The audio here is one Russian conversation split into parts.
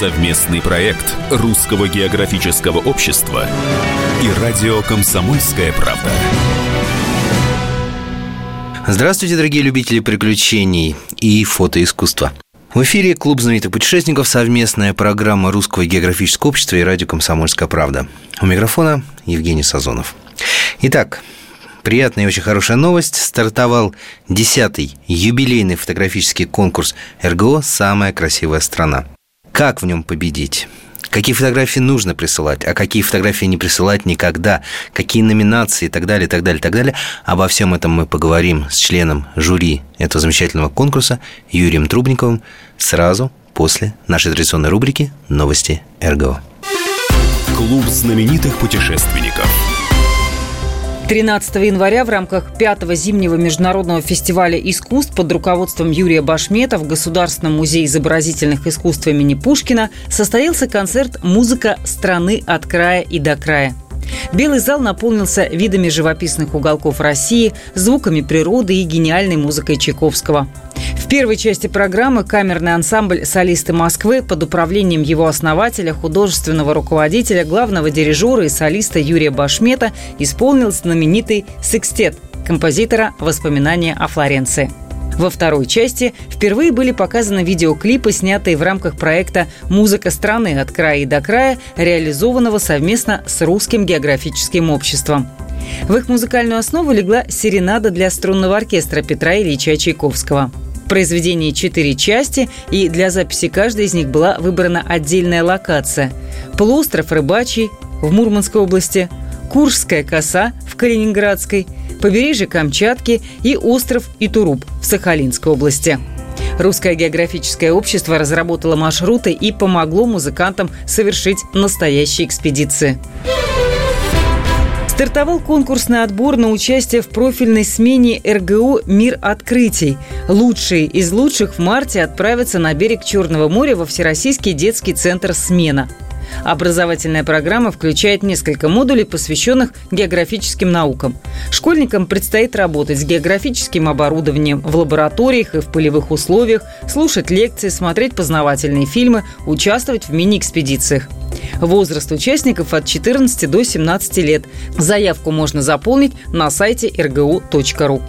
Совместный проект Русского географического общества и радио «Комсомольская правда». Здравствуйте, дорогие любители приключений и фотоискусства. В эфире «Клуб знаменитых путешественников», совместная программа Русского географического общества и радио «Комсомольская правда». У микрофона Евгений Сазонов. Итак, приятная и очень хорошая новость. Стартовал 10-й юбилейный фотографический конкурс РГО «Самая красивая страна». Как в нем победить? Какие фотографии нужно присылать? А какие фотографии не присылать никогда? Какие номинации и так далее, и так далее, и так далее. Обо всем этом мы поговорим с членом жюри этого замечательного конкурса Юрием Трубниковым сразу после нашей традиционной рубрики «Новости РГО». Клуб знаменитых путешественников. 13 января в рамках 5-го зимнего международного фестиваля искусств под руководством Юрия Башмета в Государственном музее изобразительных искусств имени Пушкина состоялся концерт «Музыка страны от края и до края». Белый зал наполнился видами живописных уголков России, звуками природы и гениальной музыкой Чайковского. В первой части программы камерный ансамбль «Солисты Москвы» под управлением его основателя, художественного руководителя, главного дирижера и солиста Юрия Башмета исполнил знаменитый секстет композитора «Воспоминания о Флоренции». Во второй части впервые были показаны видеоклипы, снятые в рамках проекта «Музыка страны от края и до края», реализованного совместно с Русским географическим обществом. В их музыкальную основу легла серенада для струнного оркестра Петра Ильича Чайковского. В произведении 4 части, и для записи каждой из них была выбрана отдельная локация. Полуостров Рыбачий в Мурманской области, Курская коса в Калининградской, побережье Камчатки и остров Итуруп в Сахалинской области. Русское географическое общество разработало маршруты и помогло музыкантам совершить настоящие экспедиции. Стартовал конкурсный отбор на участие в профильной смене РГО «Мир открытий». Лучшие из лучших в марте отправятся на берег Черного моря во Всероссийский детский центр «Смена». Образовательная программа включает несколько модулей, посвященных географическим наукам. Школьникам предстоит работать с географическим оборудованием в лабораториях и в полевых условиях, слушать лекции, смотреть познавательные фильмы, участвовать в мини-экспедициях. Возраст участников от 14 до 17 лет. Заявку можно заполнить на сайте rgu.ru.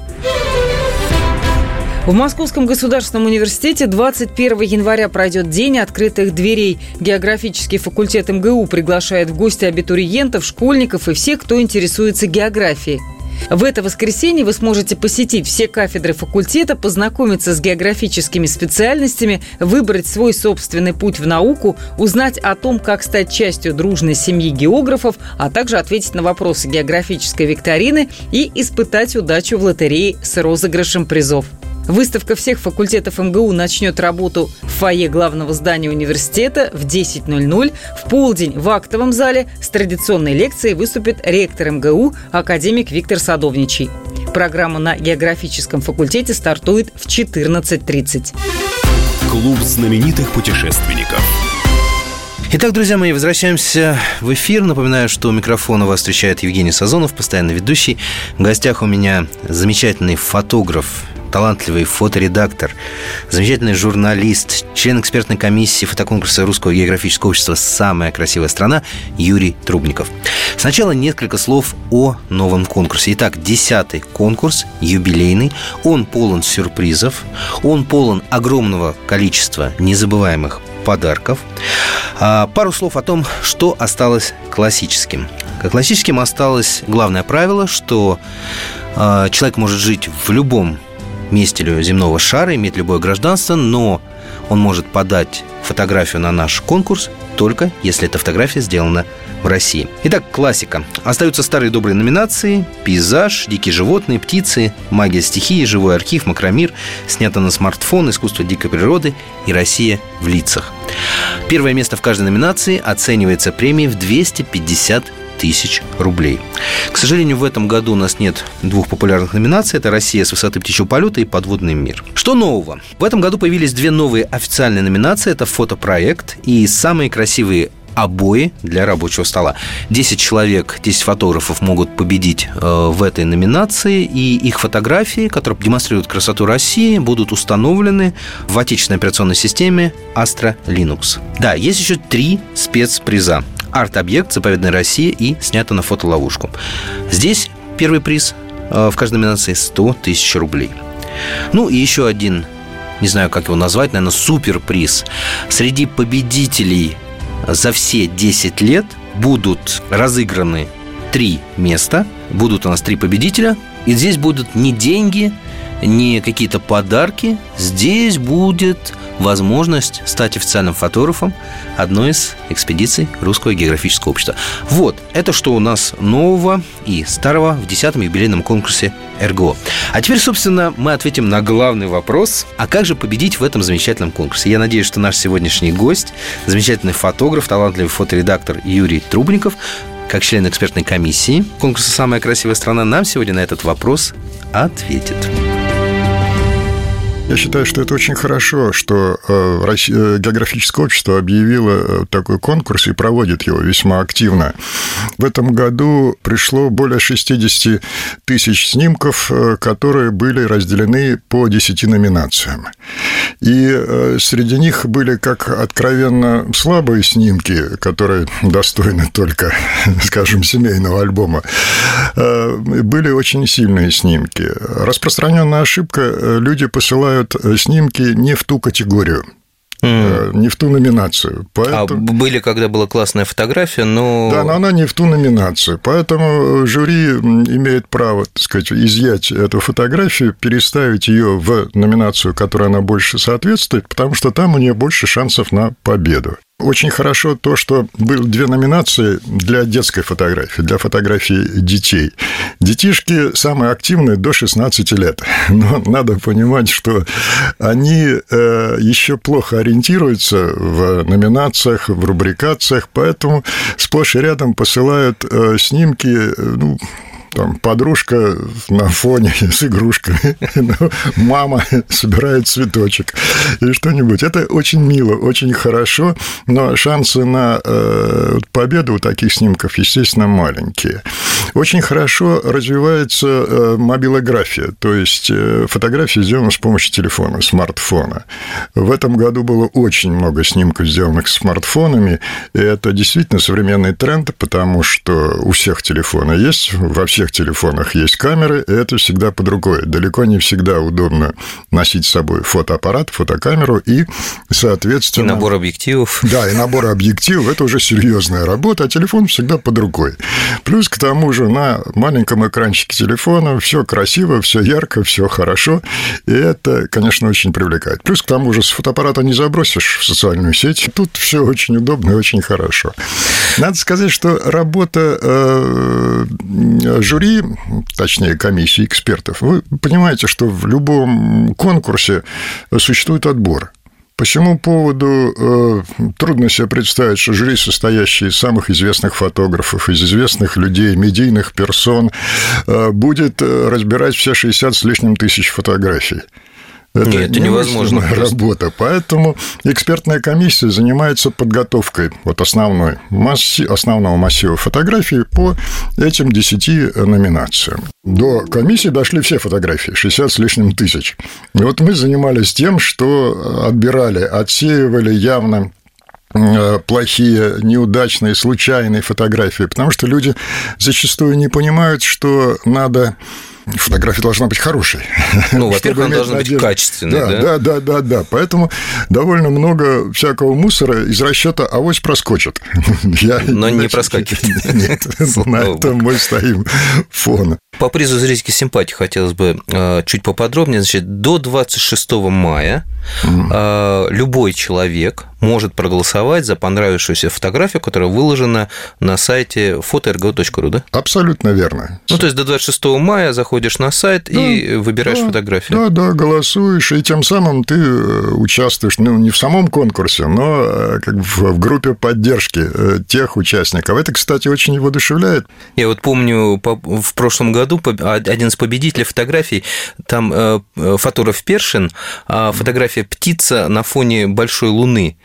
В Московском государственном университете 21 января пройдет день открытых дверей. Географический факультет МГУ приглашает в гости абитуриентов, школьников и всех, кто интересуется географией. В это воскресенье вы сможете посетить все кафедры факультета, познакомиться с географическими специальностями, выбрать свой собственный путь в науку, узнать о том, как стать частью дружной семьи географов, а также ответить на вопросы географической викторины и испытать удачу в лотерее с розыгрышем призов. Выставка всех факультетов МГУ начнет работу в фойе главного здания университета в 10:00. В полдень в актовом зале с традиционной лекцией выступит ректор МГУ, академик Виктор Садовничий. Программа на географическом факультете стартует в 14:30. Клуб знаменитых путешественников. Итак, друзья мои, возвращаемся в эфир. Напоминаю, что у микрофона вас встречает Евгений Сазонов, постоянно ведущий. В гостях у меня замечательный фотограф, талантливый фоторедактор, замечательный журналист, член экспертной комиссии фотоконкурса Русского географического общества «Самая красивая страна» Юрий Трубников. Сначала несколько слов о новом конкурсе. Итак, 10-й конкурс, юбилейный. Он полон сюрпризов, он полон огромного количества незабываемых подарков. Пару слов о том, что осталось классическим. Классическим осталось главное правило, что человек может жить в любом месте земного шара, иметь любое гражданство, но он может подать фотографию на наш конкурс только если эта фотография сделана в в России. Итак, классика. Остаются старые добрые номинации: пейзаж, дикие животные, птицы, магия стихии, живой архив, макромир, снято на смартфон, искусство дикой природы и Россия в лицах. Первое место в каждой номинации оценивается премией в 250 тысяч рублей. К сожалению, в этом году у нас нет двух популярных номинаций. Это «Россия с высоты птичьего полета» и «Подводный мир». Что нового? В этом году появились две новые официальные номинации. Это «Фотопроект» и «Самые красивые обои для рабочего стола». 10 человек, 10 фотографов могут победить в этой номинации, и их фотографии, которые демонстрируют красоту России, будут установлены в отечественной операционной системе Astra Linux. Да, есть еще 3 спецприза: арт-объект, заповедная Россия и снято на фотоловушку. Здесь первый приз в каждой номинации 100 тысяч рублей. Ну и еще один, не знаю, как его назвать, наверное, суперприз. Среди победителей за все 10 лет будут разыграны 3 места. Будут у нас 3 победителя. И здесь будут не деньги, не какие-то подарки. Здесь будет возможность стать официальным фотографом одной из экспедиций Русского географического общества. Вот, это что у нас нового и старого в 10-м юбилейном конкурсе РГО. А теперь, собственно, мы ответим на главный вопрос: а как же победить в этом замечательном конкурсе? Я надеюсь, что наш сегодняшний гость, замечательный фотограф, талантливый фоторедактор Юрий Трубников, как член экспертной комиссии конкурса «Самая красивая страна», нам сегодня на этот вопрос ответит. Я считаю, что это очень хорошо, что географическое общество объявило такой конкурс и проводит его весьма активно. В этом году пришло более 60 тысяч снимков, которые были разделены по 10 номинациям. И среди них были как откровенно слабые снимки, которые достойны только, скажем, семейного альбома, были очень сильные снимки. Распространенная ошибка: люди посылают снимки не в ту категорию, не в ту номинацию. Поэтому... А были, когда была классная фотография, но... Да, но она не в ту номинацию. Поэтому жюри имеет право, так сказать, изъять эту фотографию, переставить ее в номинацию, которой она больше соответствует, потому что там у нее больше шансов на победу. Очень хорошо то, что были 2 номинации для детской фотографии, для фотографии детей. Детишки самые активные до 16 лет. Но надо понимать, что они еще плохо ориентируются в номинациях, в рубрикациях, поэтому сплошь и рядом посылают снимки... Ну, там подружка на фоне с игрушками, мама собирает цветочек или что-нибудь. Это очень мило, очень хорошо, но шансы на победу у таких снимков, естественно, маленькие. Очень хорошо развивается мобилография, то есть фотографии сделаны с помощью телефона, смартфона. В этом году было очень много снимков, сделанных с смартфонами, и это действительно современный тренд, потому что у всех телефона есть, во всех телефонах есть камеры, и это всегда под рукой. Далеко не всегда удобно носить с собой фотоаппарат, фотокамеру и, соответственно... И набор объективов. Да, и набор объективов – это уже серьезная работа, а телефон всегда под рукой. Плюс, к тому же, на маленьком экранчике телефона все красиво, все ярко, все хорошо, и это, конечно, очень привлекает. Плюс, к тому же, с фотоаппарата не забросишь в социальную сеть. Тут все очень удобно и очень хорошо. Надо сказать, что работа жюри, точнее, комиссии экспертов. Вы понимаете, что в любом конкурсе существует отбор. По всему поводу трудно себе представить, что жюри, состоящее из самых известных фотографов, из известных людей, медийных персон, будет разбирать все 60 с лишним тысяч фотографий. Это, нет, это невозможно работа. Поэтому экспертная комиссия занимается подготовкой вот основного массива фотографий по этим 10 номинациям. До комиссии дошли все фотографии, 60 с лишним тысяч. И вот мы занимались тем, что отбирали, отсеивали явно плохие, неудачные, случайные фотографии, потому что люди зачастую не понимают, что надо... Фотография должна быть хорошей. Ну, во-первых, она должна быть качественной. Да. Поэтому довольно много всякого мусора из расчета «авось проскочит». Но не проскакивает. Нет, на этом мы стоим фон. По призу зрительских симпатий хотелось бы чуть поподробнее. Значит, до 26 мая любой человек может проголосовать за понравившуюся фотографию, которая выложена на сайте foto.rgo.ru, да? Абсолютно верно. Ну, то есть, до 26 мая заходишь на сайт, да, и выбираешь, да, фотографию. Да, да, голосуешь, и тем самым ты участвуешь, ну, не в самом конкурсе, но как бы в группе поддержки тех участников. Это, кстати, очень и воодушевляет. Я вот помню, в прошлом году один из победителей фотографий, там фотограф Першин, фотография «Птица на фоне большой луны».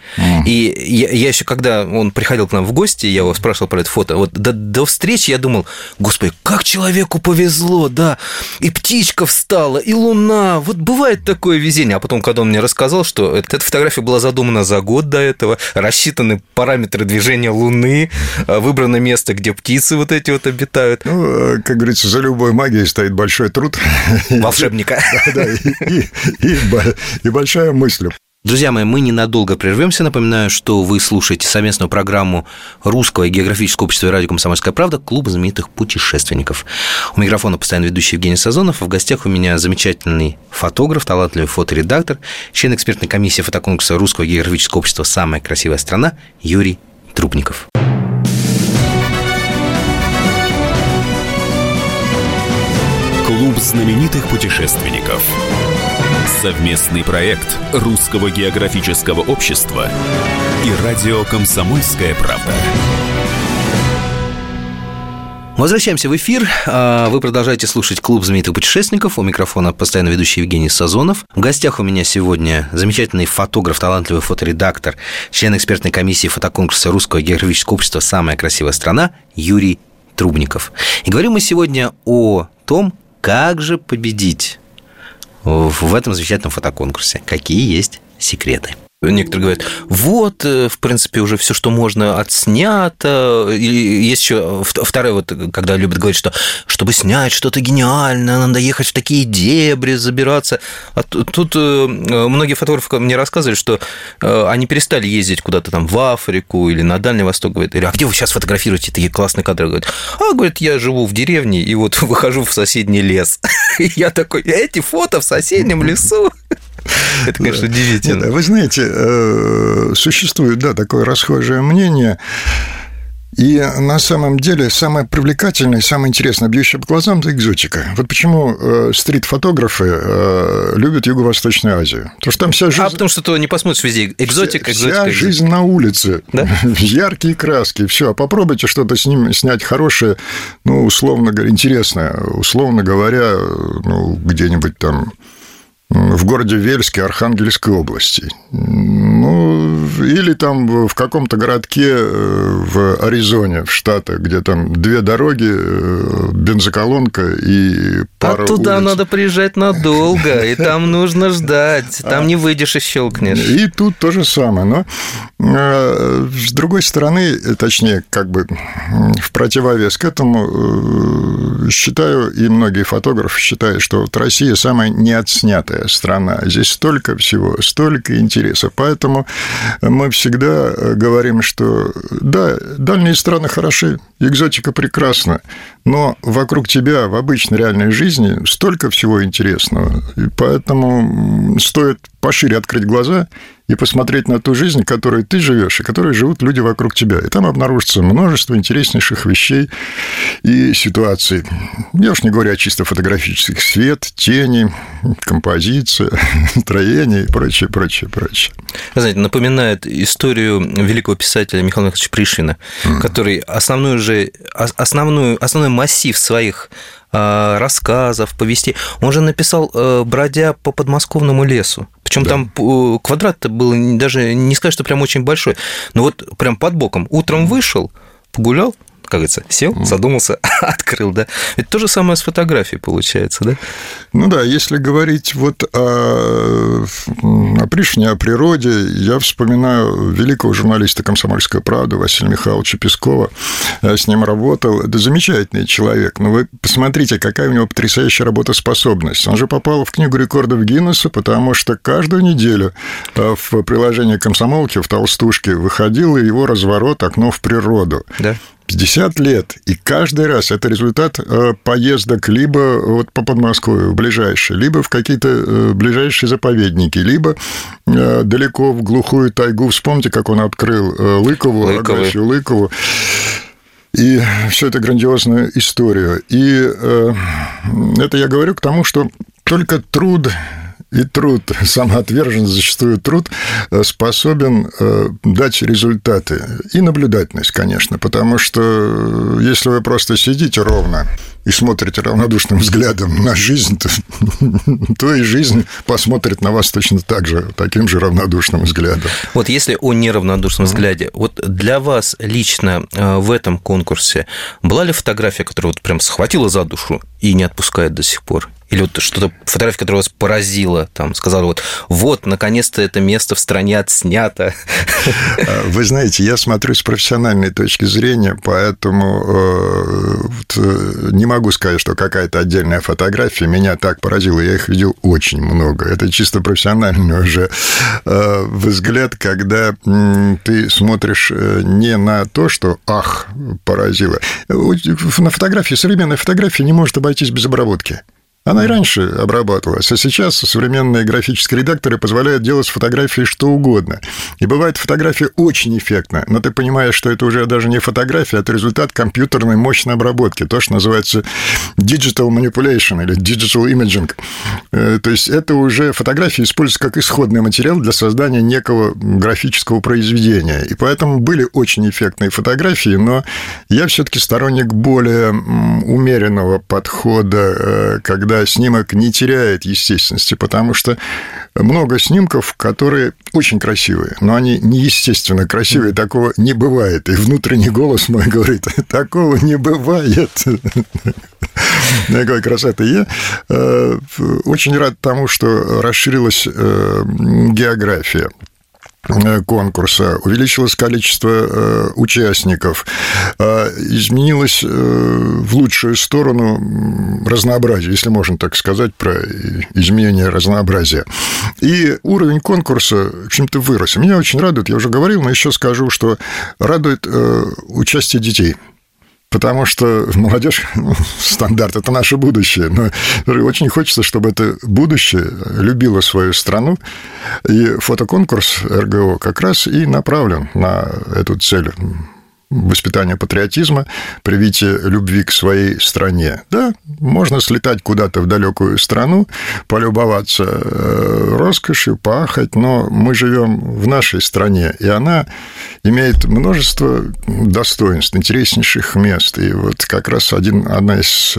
И я еще, когда он приходил к нам в гости, я его спрашивал про это фото. Вот до встречи я думал: господи, как человеку повезло, да, и птичка встала, и луна. Вот бывает такое везение. А потом, когда он мне рассказал, что эта фотография была задумана за год до этого, рассчитаны параметры движения луны, выбрано место, где птицы вот эти вот обитают. Ну, как говорится, за любой магией стоит большой труд. Волшебника. Да, и большая мысль. Друзья мои, мы ненадолго прервемся. Напоминаю, что вы слушаете совместную программу Русского географического общества и радио «Комсомольская правда» «Клуб знаменитых путешественников». У микрофона постоянно ведущий Евгений Сазонов. А в гостях у меня замечательный фотограф, талантливый фоторедактор, член экспертной комиссии фотоконкурса Русского географического общества «Самая красивая страна» Юрий Трубников. Клуб знаменитых путешественников. Совместный проект Русского географического общества и радио «Комсомольская правда». Возвращаемся в эфир. Вы продолжаете слушать «Клуб знаменитых путешественников». У микрофона постоянно ведущий Евгений Сазонов. В гостях у меня сегодня замечательный фотограф, талантливый фоторедактор, член экспертной комиссии фотоконкурса Русского географического общества «Самая красивая страна» Юрий Трубников. И говорим мы сегодня о том, как же победить в этом замечательном фотоконкурсе. Какие есть секреты? Некоторые говорят: вот, в принципе, уже все, что можно, отснято. И есть еще второе, вот, когда любят говорить, что чтобы снять что-то гениальное, надо ехать в такие дебри, забираться. А тут многие фотографы мне рассказывали, что они перестали ездить куда-то там в Африку или на Дальний Восток. Говорят: а где вы сейчас фотографируете такие классные кадры? Говорят: говорит, я живу в деревне и вот выхожу в соседний лес. И я такой: эти фото в соседнем лесу. Это, конечно, удивительно. Вы знаете, существует, да, такое расхожее мнение. И на самом деле самое привлекательное, самое интересное, бьющее по глазам, это экзотика. Вот почему стрит-фотографы любят Юго-Восточную Азию. Потому что там вся жизнь... А потому что ты не посмотришь везде экзотика. Вся жизнь на улице, да? Яркие краски, все. А попробуйте что-то с ним снять хорошее, ну, условно говоря, интересное. Условно говоря, ну, где-нибудь там... в городе Вельске Архангельской области. Ну, или там в каком-то городке в Аризоне, в Штатах, где там две дороги, бензоколонка и пара улиц. А туда надо приезжать надолго, и там нужно ждать, там не выйдешь и щелкнешь. И тут то же самое. Но, с другой стороны, точнее, как бы в противовес к этому, считаю, и многие фотографы считают, что вот Россия самая неотснятая страна. Здесь столько всего, столько интереса. Поэтому мы всегда говорим, что да, дальние страны хороши, экзотика прекрасна, но вокруг тебя в обычной реальной жизни столько всего интересного. И поэтому стоит пошире открыть глаза и посмотреть на ту жизнь, в которой ты живешь, и в которой живут люди вокруг тебя. И там обнаружится множество интереснейших вещей и ситуаций. Я уж не говорю о чисто фотографических: свет, тени, композиция, строение и прочее, прочее, прочее. Вы знаете, напоминает историю великого писателя Михаила Михайловича Пришвина, который основной массив своих рассказов, повестей он же написал, бродя по подмосковному лесу. Причем, да, там квадрат-то был, даже не сказать, что прям очень большой, но вот прям под боком. Утром вышел, погулял, как говорится, сел, задумался, открыл, да. Это то же самое с фотографией получается, да? Ну да, если говорить вот о Пришвине, о природе, я вспоминаю великого журналиста «Комсомольской правды» Василия Михайловича Пескова. Я с ним работал. Это замечательный человек. Но вы посмотрите, какая у него потрясающая работоспособность. Он же попал в книгу рекордов Гиннесса, потому что каждую неделю в приложении «Комсомолки», в толстушке, выходил его разворот «Окно в природу». Да. 50 лет, и каждый раз это результат поездок либо вот по Подмосковью в ближайшие, либо в какие-то ближайшие заповедники, либо далеко в глухую тайгу. Вспомните, как он открыл Лыкову, Агафью Лыкову. И всю эту грандиозную историю. И это я говорю к тому, что только труд... И труд, самоотверженность, зачастую труд, способен дать результаты. И наблюдательность, конечно, потому что если вы просто сидите ровно и смотрите равнодушным взглядом на жизнь, то и жизнь посмотрит на вас точно так же, таким же равнодушным взглядом. Вот если о неравнодушном взгляде, вот для вас лично в этом конкурсе была ли фотография, которая вот прям схватила за душу и не отпускает до сих пор? Или вот что-то, фотография, которая вас поразила, там, сказала, вот, наконец-то это место в стране отснято. Вы знаете, я смотрю с профессиональной точки зрения, поэтому не могу сказать, что какая-то отдельная фотография меня так поразила. Я их видел очень много. Это чисто профессиональный уже взгляд, когда ты смотришь не на то, что «ах, поразило». На фотографии, современная фотография не может обойтись без обработки. Она и раньше обрабатывалась, а сейчас современные графические редакторы позволяют делать фотографии что угодно. И бывает фотография очень эффектна, но ты понимаешь, что это уже даже не фотография, а это результат компьютерной мощной обработки, то, что называется digital manipulation или digital imaging. То есть это уже фотографии используются как исходный материал для создания некого графического произведения. И поэтому были очень эффектные фотографии, но я все-таки сторонник более умеренного подхода, когда снимок не теряет естественности, потому что много снимков, которые очень красивые, но они неестественно красивые, такого не бывает. И внутренний голос мой говорит, такого не бывает. Такой красоты. Я очень рад тому, что расширилась география конкурса, увеличилось количество участников, изменилось в лучшую сторону разнообразие, если можно так сказать, про изменение разнообразия. И уровень конкурса, в общем-то, вырос. Меня очень радует, я уже говорил, но еще скажу, что радует участие детей. Потому что молодежь, стандарт, это наше будущее. Но очень хочется, чтобы это будущее любило свою страну. И фотоконкурс РГО как раз и направлен на эту цель. Воспитание патриотизма, привитие любви к своей стране. Да, можно слетать куда-то в далекую страну, полюбоваться роскошью, поахать, но мы живем в нашей стране, и она имеет множество достоинств, интереснейших мест. И вот как раз одна из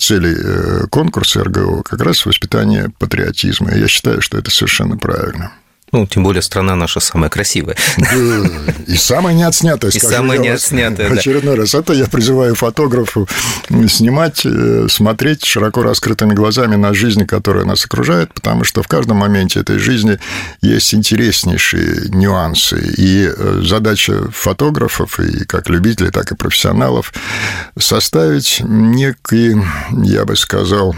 целей конкурса РГО как раз воспитание патриотизма. И я считаю, что это совершенно правильно. Ну, тем более, страна наша самая красивая. И самая неотснятая, скажу. И самая неотснятая, да. Очередной раз. Это я призываю фотографу снимать, смотреть широко раскрытыми глазами на жизнь, которая нас окружает, потому что в каждом моменте этой жизни есть интереснейшие нюансы. И задача фотографов, и как любителей, так и профессионалов, составить некий, я бы сказал,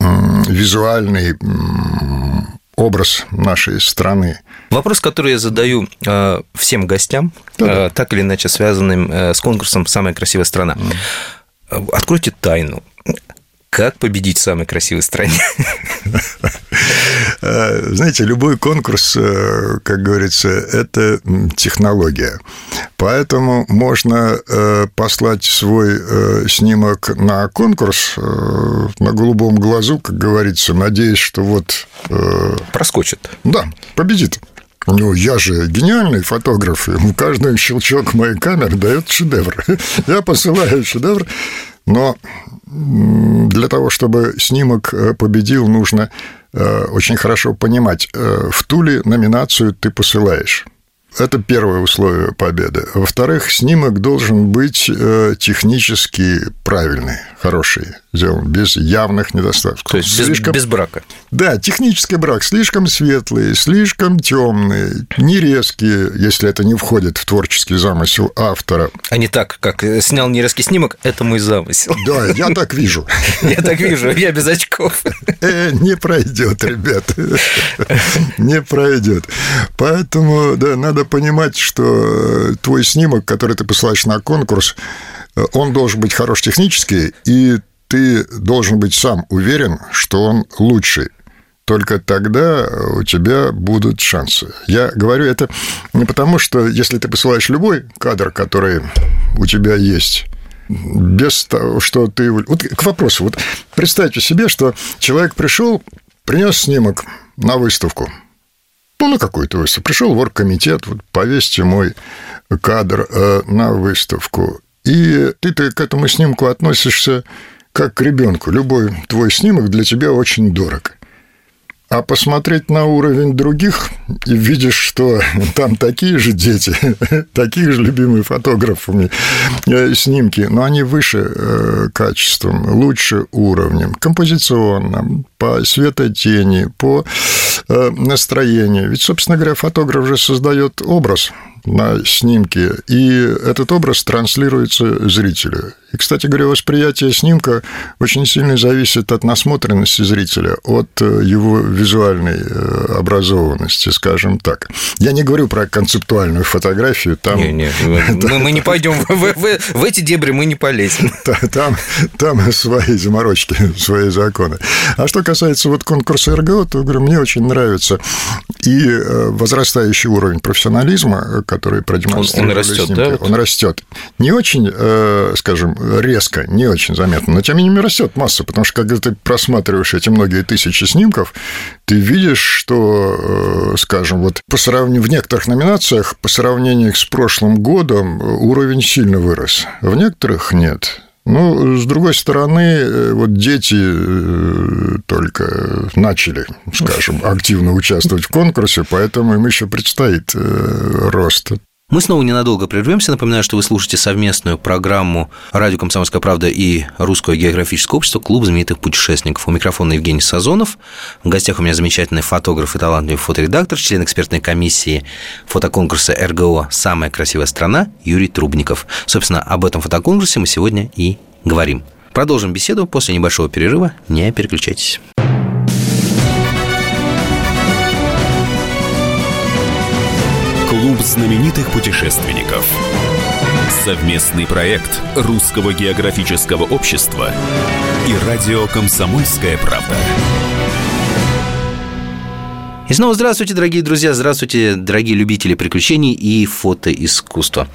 визуальный образ нашей страны. Вопрос, который я задаю всем гостям, да-да, так или иначе связанным с конкурсом «Самая красивая страна». Откройте тайну. Как победить в самой красивой стране? Знаете, любой конкурс, как говорится, это технология. Поэтому можно послать свой снимок на конкурс на голубом глазу, как говорится, надеясь, что вот... Проскочит. Да, победит. Ну, я же гениальный фотограф, и каждый щелчок моей камеры дает шедевр. Я посылаю шедевр, но... Для того, чтобы снимок победил, нужно очень хорошо понимать, в ту ли номинацию ты посылаешь. Это первое условие победы. Во-вторых, снимок должен быть технически правильный, хороший, сделан без явных недостатков. То есть слишком... без брака. Да, технический брак. Слишком светлый, слишком темный, нерезкий, если это не входит в творческий замысел автора. А не так, как снял нерезкий снимок, это мой замысел. Да, я так вижу. Я так вижу, я без очков. Не пройдет, ребят. Не пройдет. Поэтому, да, надо надо понимать, что твой снимок, который ты посылаешь на конкурс, он должен быть хорош технически, и ты должен быть сам уверен, что он лучший. Только тогда у тебя будут шансы. Я говорю это не потому, что если ты посылаешь любой кадр, который у тебя есть, без того, что ты... Вот к вопросу. Вот представьте себе, что человек пришел, принес снимок на выставку. Ну, на какую-то выставку. Пришел в оргкомитет, вот, повесьте мой кадр на выставку. И ты-то к этому снимку относишься как к ребенку. Любой твой снимок для тебя очень дорог. А посмотреть на уровень других и видишь, что там такие же дети, такие же любимые фотографами снимки, но они выше качеством, лучше уровнем, композиционным, по светотени, по настроению. Ведь, собственно говоря, фотограф же создает образ на снимке, и этот образ транслируется зрителю. И, кстати говоря, восприятие снимка очень сильно зависит от насмотренности зрителя, от его визуальной образованности, скажем так. Я не говорю про концептуальную фотографию. Там... мы не пойдем в эти дебри, мы не полезем. Там свои заморочки, свои законы. А что касается вот конкурса РГО, то, говорю, мне очень нравится и возрастающий уровень профессионализма, который продемонстрировали. Он растет, снимки. Да? Он растет. Не очень, скажем, резко, не очень заметно, но тем не менее растет масса, потому что когда ты просматриваешь эти многие тысячи снимков, ты видишь, что, скажем, вот по сравнению в некоторых номинациях, по сравнению с прошлым годом, уровень сильно вырос, в некоторых нет. Ну, с другой стороны, вот дети только начали, скажем, активно участвовать в конкурсе, поэтому им еще предстоит рост. Мы снова ненадолго прервемся. Напоминаю, что вы слушаете совместную программу «Радио Комсомольская правда» и «Русское географическое общество. Клуб знаменитых путешественников». У микрофона Евгений Сазонов. В гостях у меня замечательный фотограф и талантливый фоторедактор, член экспертной комиссии фотоконкурса РГО «Самая красивая страна» Юрий Трубников. Собственно, об этом фотоконкурсе мы сегодня и говорим. Продолжим беседу после небольшого перерыва. Не переключайтесь. Клуб знаменитых путешественников. Совместный проект Русского географического общества и радио «Комсомольская правда». И снова здравствуйте, дорогие друзья, здравствуйте, дорогие любители приключений и фотоискусства.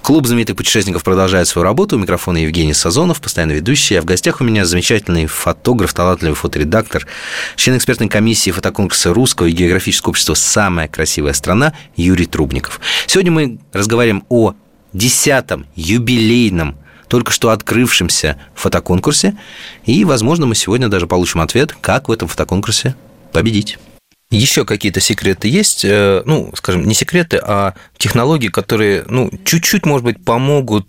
Клуб знаменитых путешественников продолжает свою работу. У микрофона Евгений Сазонов, постоянно ведущий. А в гостях у меня замечательный фотограф, талантливый фоторедактор, член экспертной комиссии фотоконкурса «Русского географического общества. Самая красивая страна» Юрий Трубников. Сегодня мы разговариваем о 10-м юбилейном, только что открывшемся фотоконкурсе. И, возможно, мы сегодня даже получим ответ, как в этом фотоконкурсе победить. Еще какие-то секреты есть, ну, скажем, не секреты, а технологии, которые, ну, чуть-чуть, может быть, помогут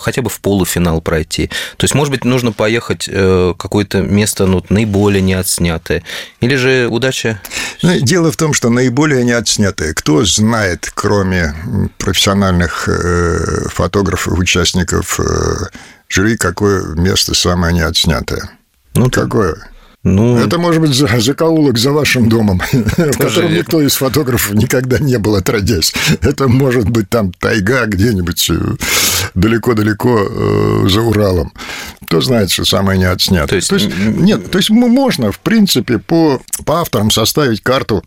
хотя бы в полуфинал пройти. То есть, может быть, нужно поехать в какое-то место, ну, наиболее неотснятое. Или же удача? Дело в том, что наиболее неотснятое. Кто знает, кроме профессиональных фотографов, участников жюри, какое место самое неотснятое? Ну, какое? Ну... Это может быть закоулок за вашим домом, в котором никто из фотографов никогда не был отродясь. Это может быть там тайга где-нибудь далеко-далеко за Уралом. Кто знает, что самое неотснятое. То есть можно, в принципе, по авторам составить карту,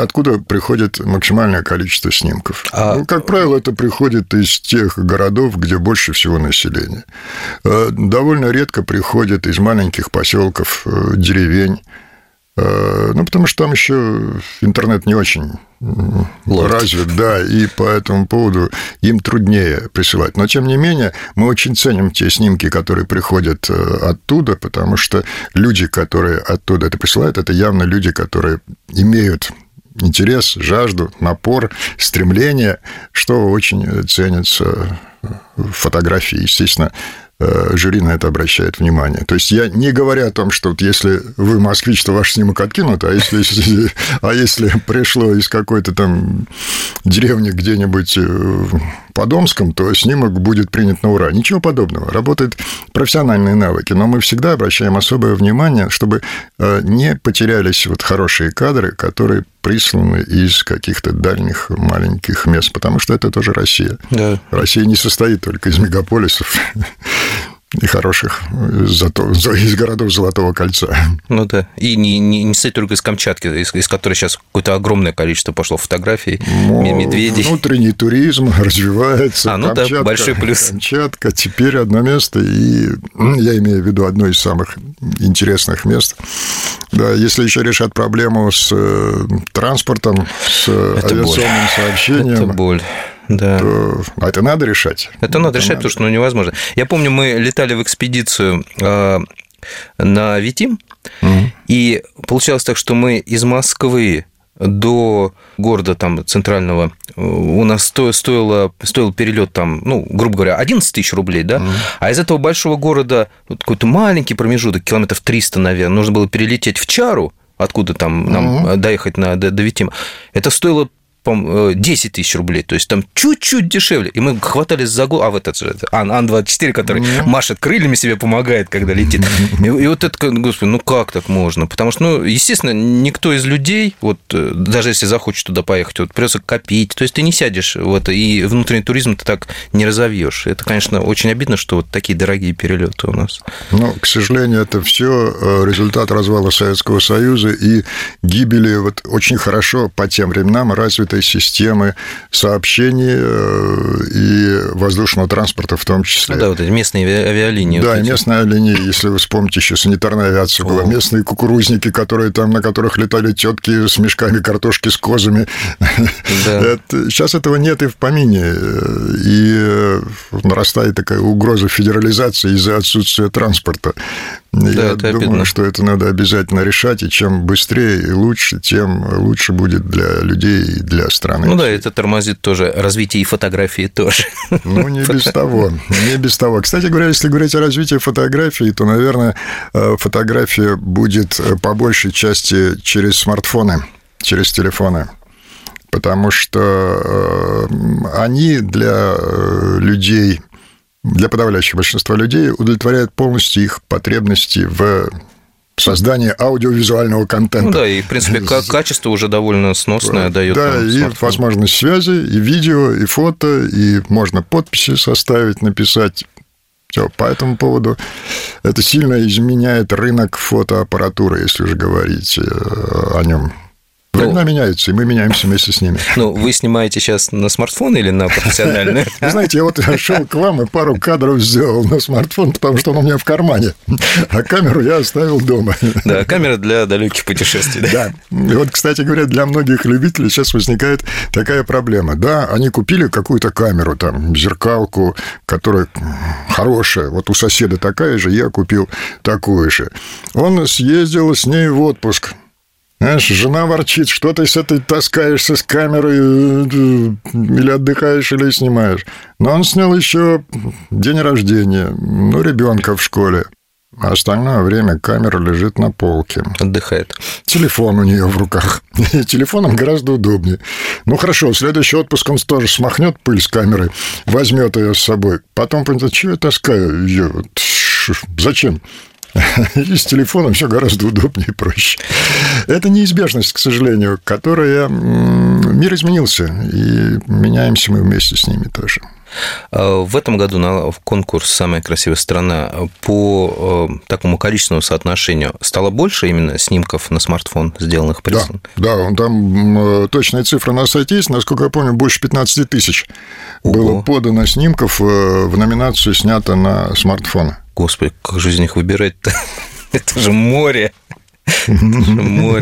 откуда приходит максимальное количество снимков. Ну, как правило, это приходит из тех городов, где больше всего населения. Довольно редко приходит из маленьких поселков, деревень. Ну, потому что там еще интернет не очень развит, да, и по этому поводу им труднее присылать. Но, тем не менее, мы очень ценим те снимки, которые приходят оттуда, потому что люди, которые оттуда это присылают, это явно люди, которые имеют интерес, жажду, напор, стремление, что очень ценится в фотографии, естественно, жюри на это обращает внимание. То есть я не говорю о том, что вот если вы москвич, то ваш снимок откинут, а если пришло из какой-то там деревни где-нибудь под Омском, то снимок будет принят на ура. Ничего подобного. Работают профессиональные навыки, но мы всегда обращаем особое внимание, чтобы не потерялись вот хорошие кадры, которые присланы из каких-то дальних маленьких мест, потому что это тоже Россия. Да. Россия не состоит только из мегаполисов и хороших из городов Золотого кольца. Ну да, и не состоит только из Камчатки, из которой сейчас какое-то огромное количество пошло фотографий, медведей. Внутренний туризм развивается. Ну Камчатка, да, большой плюс. Камчатка теперь одно место, и я имею в виду одно из самых интересных мест. Да, если еще решат проблему с транспортом, с авиационным сообщением. Это боль. Да. А это надо решать? Это надо решать, потому что невозможно. Я помню, мы летали в экспедицию на Витим, и получалось так, что мы из Москвы до города там, центрального у нас стоил перелет там, ну, грубо говоря, 11 тысяч рублей, да? А из этого большого города вот какой-то маленький промежуток, километров 300, наверное, нужно было перелететь в Чару, откуда там нам доехать до Витима. Это стоило 10 тысяч рублей, то есть там чуть-чуть дешевле. И мы хватались за голову. А вот этот же Ан-24, который машет крыльями, себе помогает, когда летит. И вот это, господи, ну как так можно? Потому что, ну, естественно, никто из людей, вот даже если захочет туда поехать, вот придется копить. То есть ты не сядешь в это, и внутренний туризм ты так не разовьешь. Это, конечно, очень обидно, что вот такие дорогие перелеты у нас. Ну, к сожалению, это все результат развала Советского Союза и гибели вот очень хорошо по тем временам развит системы сообщений и воздушного транспорта в том числе. Ну да, вот эти местные авиалинии. Да, вот местные авиалинии, если вы вспомните, еще санитарная авиация была, местные кукурузники, которые там, на которых летали тетки с мешками картошки, с козами. Да. Сейчас этого нет и в помине. И нарастает такая угроза федерализации из-за отсутствия транспорта. Да, я думаю, обидно, что это надо обязательно решать, и чем быстрее и лучше, тем лучше будет для людей и для страны. Ну да, это тормозит тоже развитие и фотографии тоже. Ну, не без того, не без того. Кстати говоря, если говорить о развитии фотографии, то, наверное, фотография будет по большей части через смартфоны, через телефоны. Потому что они для людей... для подавляющего большинства людей удовлетворяет полностью их потребности в создании аудиовизуального контента. Ну да, и, в принципе, качество уже довольно сносное дает. Да, и смартфон. Возможность связи, и видео, и фото, и можно подписи составить, написать. Все, по этому поводу это сильно изменяет рынок фотоаппаратуры, если уже говорить о нем. Времена меняются, и мы меняемся вместе с ними. Ну, вы снимаете сейчас на смартфон или на профессиональный? Вы знаете, я вот шел к вам и пару кадров сделал на смартфон, потому что он у меня в кармане, а камеру я оставил дома. Да, камера для далеких путешествий. Да. И вот, кстати говоря, для многих любителей сейчас возникает такая проблема. Да, они купили какую-то камеру, там, зеркалку, которая хорошая. Вот у соседа такая же, я купил такую же. Он съездил с ней в отпуск. Знаешь, жена ворчит, что ты с этой таскаешься с камерой, или отдыхаешь, или снимаешь. Но он снял еще день рождения, ну, ребенка в школе. А остальное время камера лежит на полке. Отдыхает. Телефон у нее в руках. И телефоном гораздо удобнее. Ну, хорошо, в следующий отпуск он тоже смахнет пыль с камеры, возьмет ее с собой. Потом понимает, что я таскаю ее? Зачем? И с телефоном все гораздо удобнее и проще. Это неизбежность, к сожалению, которая... Мир изменился, и меняемся мы вместе с ними тоже. В этом году на конкурс «Самая красивая страна» по такому количественному соотношению стало больше именно снимков на смартфон, сделанных присланных? Да, там точная цифра на сайте есть. Насколько я помню, больше 15 тысяч было подано снимков в номинацию «Снято на смартфон». Господи, как же из них выбирать-то? Это же море. Но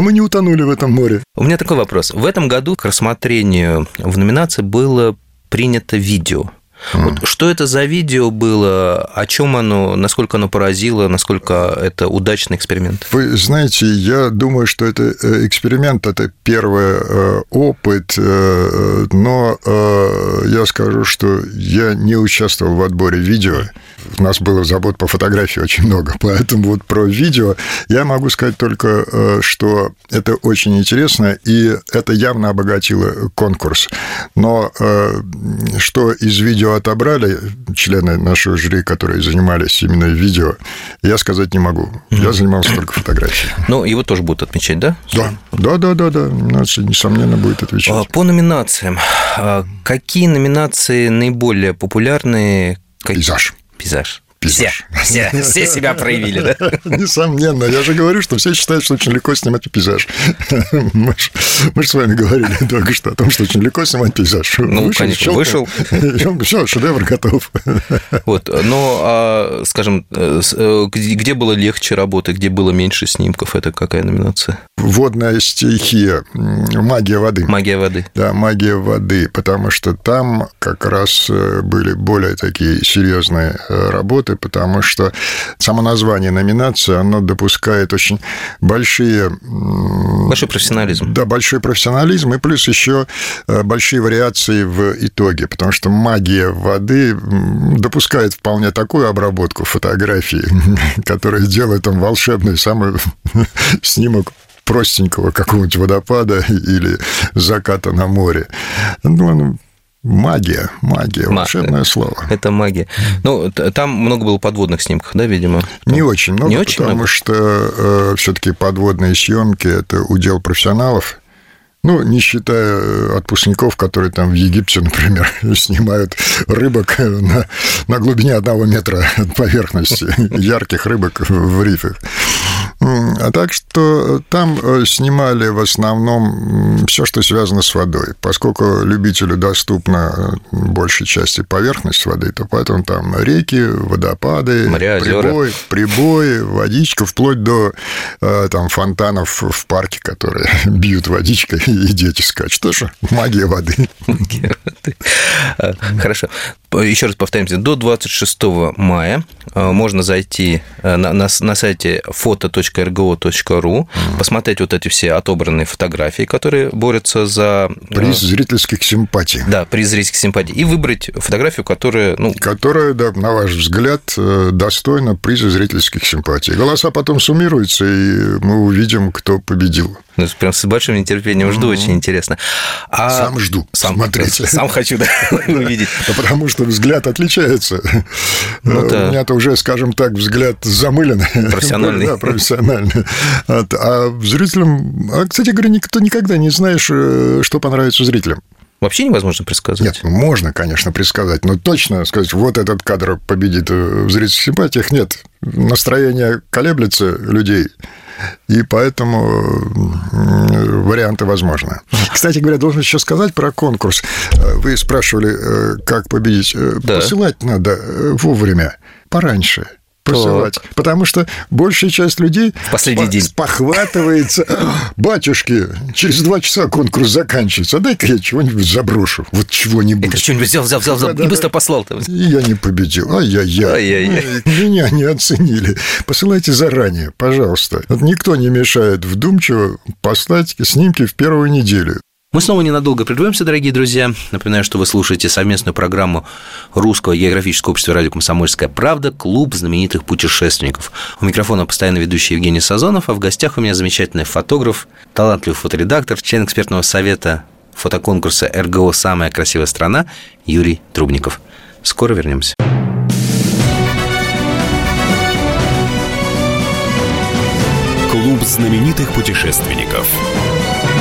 мы не утонули в этом море. У меня такой вопрос. В этом году к рассмотрению в номинации было принято видео. Вот что это за видео было, о чем оно, насколько оно поразило, насколько это удачный эксперимент? Вы знаете, я думаю, что это эксперимент, это первый опыт, но я скажу, что я не участвовал в отборе видео. У нас было забот по фотографии очень много, поэтому вот про видео я могу сказать только, что это очень интересно, и это явно обогатило конкурс. Но что из видео отобрали члены нашего жюри, которые занимались именно видео, я сказать не могу. Я занимался только фотографией. Ну, его тоже будут отмечать, да? Да. Номинация, несомненно, будет отвечать. По номинациям. Какие номинации наиболее популярны? Пейзаж. Все себя проявили, да? Несомненно. Я же говорю, что все считают, что очень легко снимать пейзаж. Мы же с вами говорили только что о том, что очень легко снимать пейзаж. Ну, конечно, вышел. Все, шедевр готов. Вот. Но, скажем, где было легче работы, где было меньше снимков, это какая номинация? Водная стихия. Магия воды. Да, магия воды, потому что там как раз были более такие серьезные работы, потому что само название номинации, оно допускает очень большой профессионализм. Да, большой профессионализм, и плюс еще большие вариации в итоге, потому что магия воды допускает вполне такую обработку фотографии, которая делает он волшебный самый снимок простенького какого-нибудь водопада или заката на море. Ну, Магия, волшебное слово. Это магия. Ну, там много было подводных снимков, да, видимо? Не очень много, потому что все-таки подводные съемки – это удел профессионалов. Ну, не считая отпускников, которые там в Египте, например, снимают рыбок на глубине 1 метра от поверхности, ярких рыбок в рифах. А так что там снимали в основном все, что связано с водой. Поскольку любителю доступна большей части поверхность воды, то поэтому там реки, водопады, моря, прибои, водичка, вплоть до там, фонтанов в парке, которые бьют водичкой, и дети скачут. Тоже магия воды. Хорошо. Еще раз повторимся. До 26 мая можно зайти на сайте foto.rgo.ru, посмотреть вот эти все отобранные фотографии, которые борются за... Приз зрительских симпатий. Да, приз зрительских симпатий. И выбрать фотографию, которая... Которая, да, на ваш взгляд, достойна приза зрительских симпатий. Голоса потом суммируются, и мы увидим, кто победил. Ну, прям с большим нетерпением жду, очень интересно. Сам жду, смотрите. Сам хочу, да, увидеть. Потому что взгляд отличается. У меня-то уже, скажем так, взгляд замылен. Профессиональный. Да, профессиональный. А зрителям... Кстати говоря, никто никогда не знаешь, что понравится зрителям. Вообще невозможно предсказать? Нет, можно, конечно, предсказать, но точно сказать, вот этот кадр победит в зрительских симпатиях, нет. Настроение колеблется людей, и поэтому варианты возможны. Кстати говоря, должен еще сказать про конкурс. Вы спрашивали, как победить. Да. Посылать надо вовремя, пораньше. Посылать, потому что большая часть людей спохватывается. Батюшки, через 2 часа конкурс заканчивается, а дай-ка я чего-нибудь заброшу, вот чего-нибудь. Это что-нибудь взял, и быстро послал. И я не победил, ай-яй-яй, меня не оценили. Посылайте заранее, пожалуйста. Никто не мешает вдумчиво послать снимки в первую неделю. Мы снова ненадолго прервемся, дорогие друзья. Напоминаю, что вы слушаете совместную программу Русского географического общества радио «Комсомольская правда» «Клуб знаменитых путешественников». У микрофона постоянно ведущий Евгений Сазонов, а в гостях у меня замечательный фотограф, талантливый фоторедактор, член экспертного совета фотоконкурса РГО «Самая красивая страна» Юрий Трубников. Скоро вернемся. Клуб знаменитых путешественников.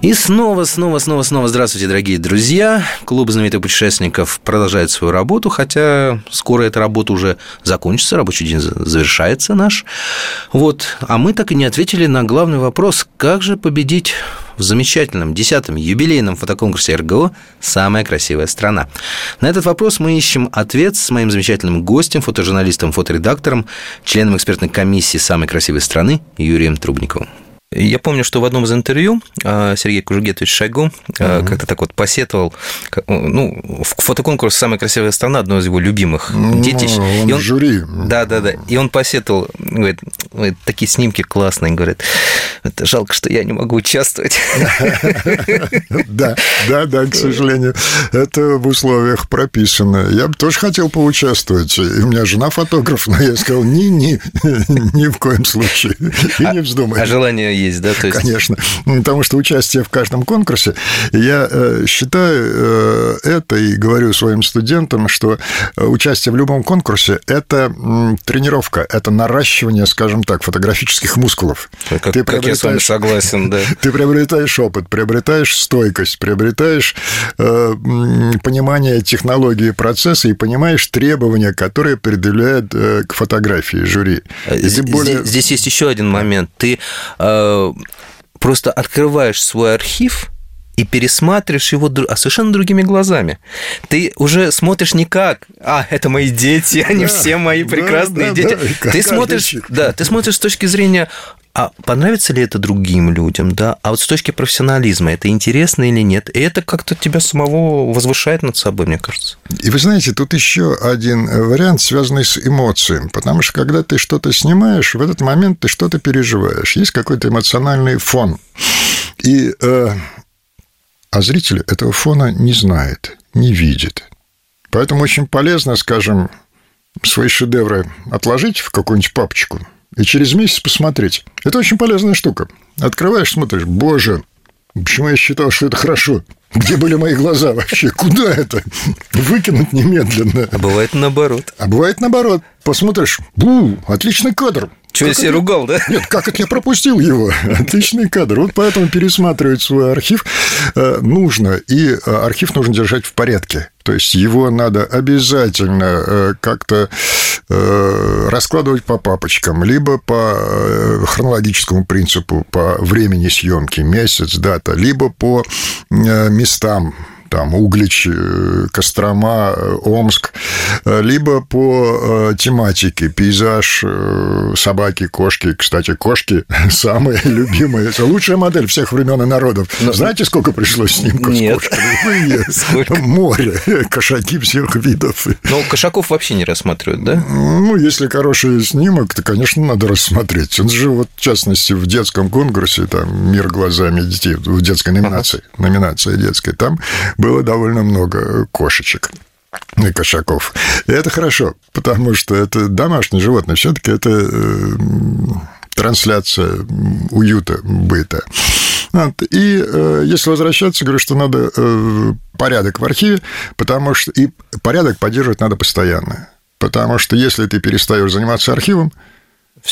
И снова здравствуйте, дорогие друзья. Клуб знаменитых путешественников продолжает свою работу, хотя скоро эта работа уже закончится, рабочий день завершается наш. Вот. А мы так и не ответили на главный вопрос, как же победить в замечательном 10-м юбилейном фотоконкурсе РГО «Самая красивая страна». На этот вопрос мы ищем ответ с моим замечательным гостем, фотожурналистом, фоторедактором, членом экспертной комиссии «Самой красивой страны» Юрием Трубниковым. Я помню, что в одном из интервью Сергей Кужугетович Шойгу как-то так вот посетовал, фотоконкурс «Самая красивая страна» — одно из его любимых детищ. Он в жюри. Да. И он посетовал, говорит, такие снимки классные, говорит, это жалко, что я не могу участвовать. Да, к сожалению, это в условиях прописано. Я бы тоже хотел поучаствовать, и у меня жена фотограф, но я сказал, ни в коем случае, и не вздумай. А желание есть, да? То есть... Конечно, потому что участие в каждом конкурсе, я считаю это и говорю своим студентам, что участие в любом конкурсе – это тренировка, это наращивание, скажем так, фотографических мускулов. Как я с вами согласен, да. Ты приобретаешь опыт, приобретаешь стойкость, приобретаешь понимание технологии процесса и понимаешь требования, которые предъявляют к фотографии жюри. Здесь есть еще один момент. Ты просто открываешь свой архив и пересматриваешь его совершенно другими глазами. Ты уже смотришь не как, это мои дети, они все мои прекрасные дети. Ты смотришь с точки зрения... А понравится ли это другим людям, да? А вот с точки профессионализма это интересно или нет? И это как-то тебя самого возвышает над собой, мне кажется. И вы знаете, тут еще один вариант, связанный с эмоциями. Потому что, когда ты что-то снимаешь, в этот момент ты что-то переживаешь. Есть какой-то эмоциональный фон. А зритель этого фона не знает, не видит. Поэтому очень полезно, скажем, свои шедевры отложить в какую-нибудь папочку и через месяц посмотреть. Это очень полезная штука. Открываешь, смотришь, боже, почему я считал, что это хорошо? Где были мои глаза вообще? Куда это? Выкинуть немедленно. А бывает наоборот. Посмотришь, отличный кадр. Чего я себя ругал, да? Нет, как это я пропустил его? Отличный кадр. Вот поэтому пересматривать свой архив нужно. И архив нужно держать в порядке. То есть, его надо обязательно как-то раскладывать по папочкам, либо по хронологическому принципу, по времени съемки, месяц, дата, либо по местам. Там Углич, Кострома, Омск, либо по тематике, пейзаж, собаки, кошки. Кстати, кошки самые любимые. Это лучшая модель всех времен и народов. Знаете, сколько пришлось снимков с кошками? Море, кошаки всех видов. Но кошаков вообще не рассматривают, да? Если хороший снимок, то, конечно, надо рассмотреть. Он же, в частности, в детском конкурсе, там «Мир глазами детей», в детской номинации, номинация детская, там было довольно много кошечек и кошаков. И это хорошо, потому что это домашние животные. Все-таки это трансляция уюта, быта. И если возвращаться, говорю, что надо порядок в архиве, потому что и порядок поддерживать надо постоянно. Потому что если ты перестаешь заниматься архивом,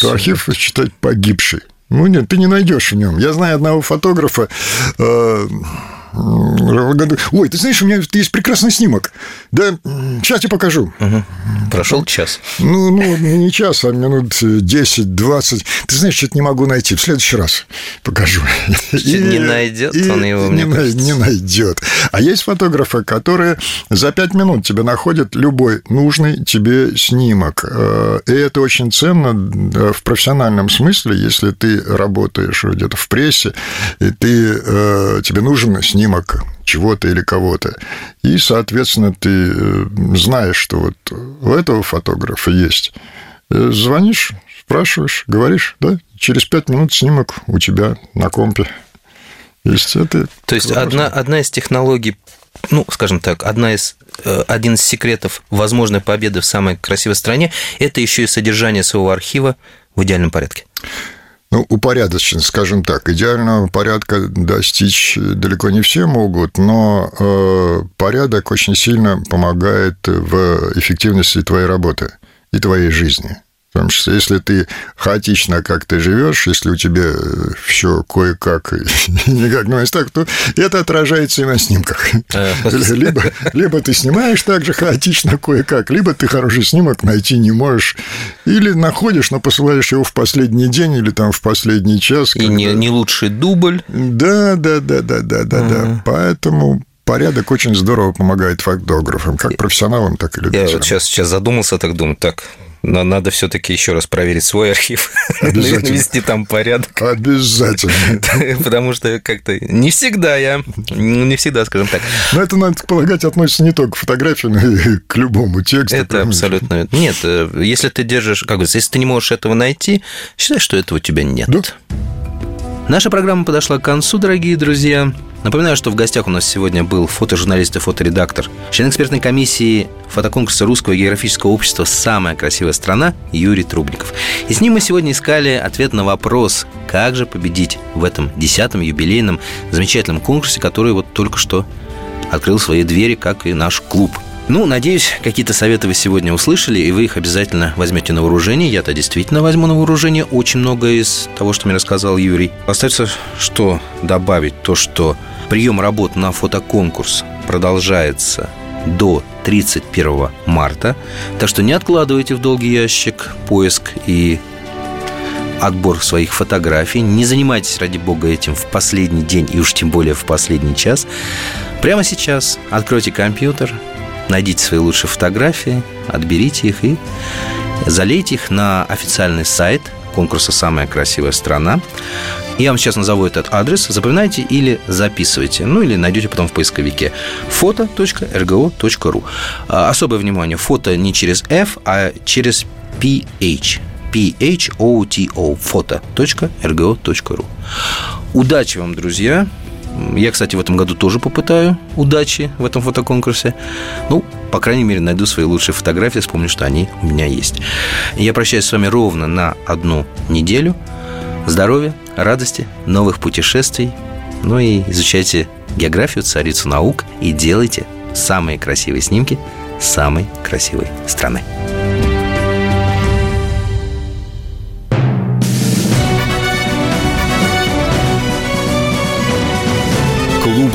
то архив считать погибший. Нет, ты не найдешь в нем. Я знаю одного фотографа. Ой, ты знаешь, у меня есть прекрасный снимок. Да, сейчас я покажу. Угу. Прошел час. Не час, а минут 10-20. Ты знаешь, что-то не могу найти. В следующий раз покажу. Не найдет он его, мне кажется. Не найдет. А есть фотографы, которые за 5 минут тебе находят любой нужный тебе снимок. И это очень ценно в профессиональном смысле, если ты работаешь где-то в прессе, и тебе нужен снимок чего-то или кого-то. И, соответственно, ты знаешь, что вот у этого фотографа есть. Звонишь, спрашиваешь, говоришь, да, через 5 минут снимок у тебя на компе. То есть одна из технологий, скажем так, один из секретов возможной победы в самой красивой стране – это еще и содержание своего архива в идеальном порядке. Упорядочен, скажем так. Идеального порядка достичь далеко не все могут, но порядок очень сильно помогает в эффективности твоей работы и твоей жизни. В том числе, если ты хаотично как-то живешь, если у тебя все кое-как и никак, ну, если так, то это отражается и на снимках. Либо ты снимаешь так же хаотично кое-как, либо ты хороший снимок найти не можешь. Или находишь, но посылаешь его в последний день или там в последний час. И не лучший дубль. Да. Поэтому... порядок очень здорово помогает фотографам, как профессионалам, так и любителям. Я вот сейчас задумался, так думаю, но надо все-таки еще раз проверить свой архив, навести там порядок. Обязательно. Потому что как-то не всегда, скажем так. Но это, надо полагать, относится не только к фотографии, но и к любому тексту. Это абсолютно... Нет, если ты держишь... Как говорится, если ты не можешь этого найти, считай, что этого у тебя нет. Наша программа подошла к концу, дорогие друзья. Напоминаю, что в гостях у нас сегодня был фотожурналист и фоторедактор, член экспертной комиссии фотоконкурса Русского географического общества «Самая красивая страна» Юрий Трубников. И с ним мы сегодня искали ответ на вопрос, как же победить в этом 10-м юбилейном замечательном конкурсе, который вот только что открыл свои двери, как и наш клуб. Надеюсь, какие-то советы вы сегодня услышали, и вы их обязательно возьмете на вооружение. Я-то действительно возьму на вооружение очень многое из того, что мне рассказал Юрий. Остается, что добавить, то, что прием работ на фотоконкурс продолжается до 31 марта. Так что не откладывайте в долгий ящик поиск и отбор своих фотографий. Не занимайтесь, ради бога, этим в последний день и уж тем более в последний час. Прямо сейчас откройте компьютер, найдите свои лучшие фотографии, отберите их и залейте их на официальный сайт конкурса «Самая красивая страна». Я вам сейчас назову этот адрес. Запоминайте или записывайте. Или найдете потом в поисковике. foto.rgo.ru. Особое внимание. Фото не через F, а через PH. PHOTO. foto.rgo.ru. Удачи вам, друзья! Я, кстати, в этом году тоже попытаю удачи в этом фотоконкурсе. По крайней мере, найду свои лучшие фотографии, вспомню, что они у меня есть. Я прощаюсь с вами ровно на 1 неделю. Здоровья, радости, новых путешествий. И изучайте географию, царицу наук. И делайте самые красивые снимки самой красивой страны. Клуб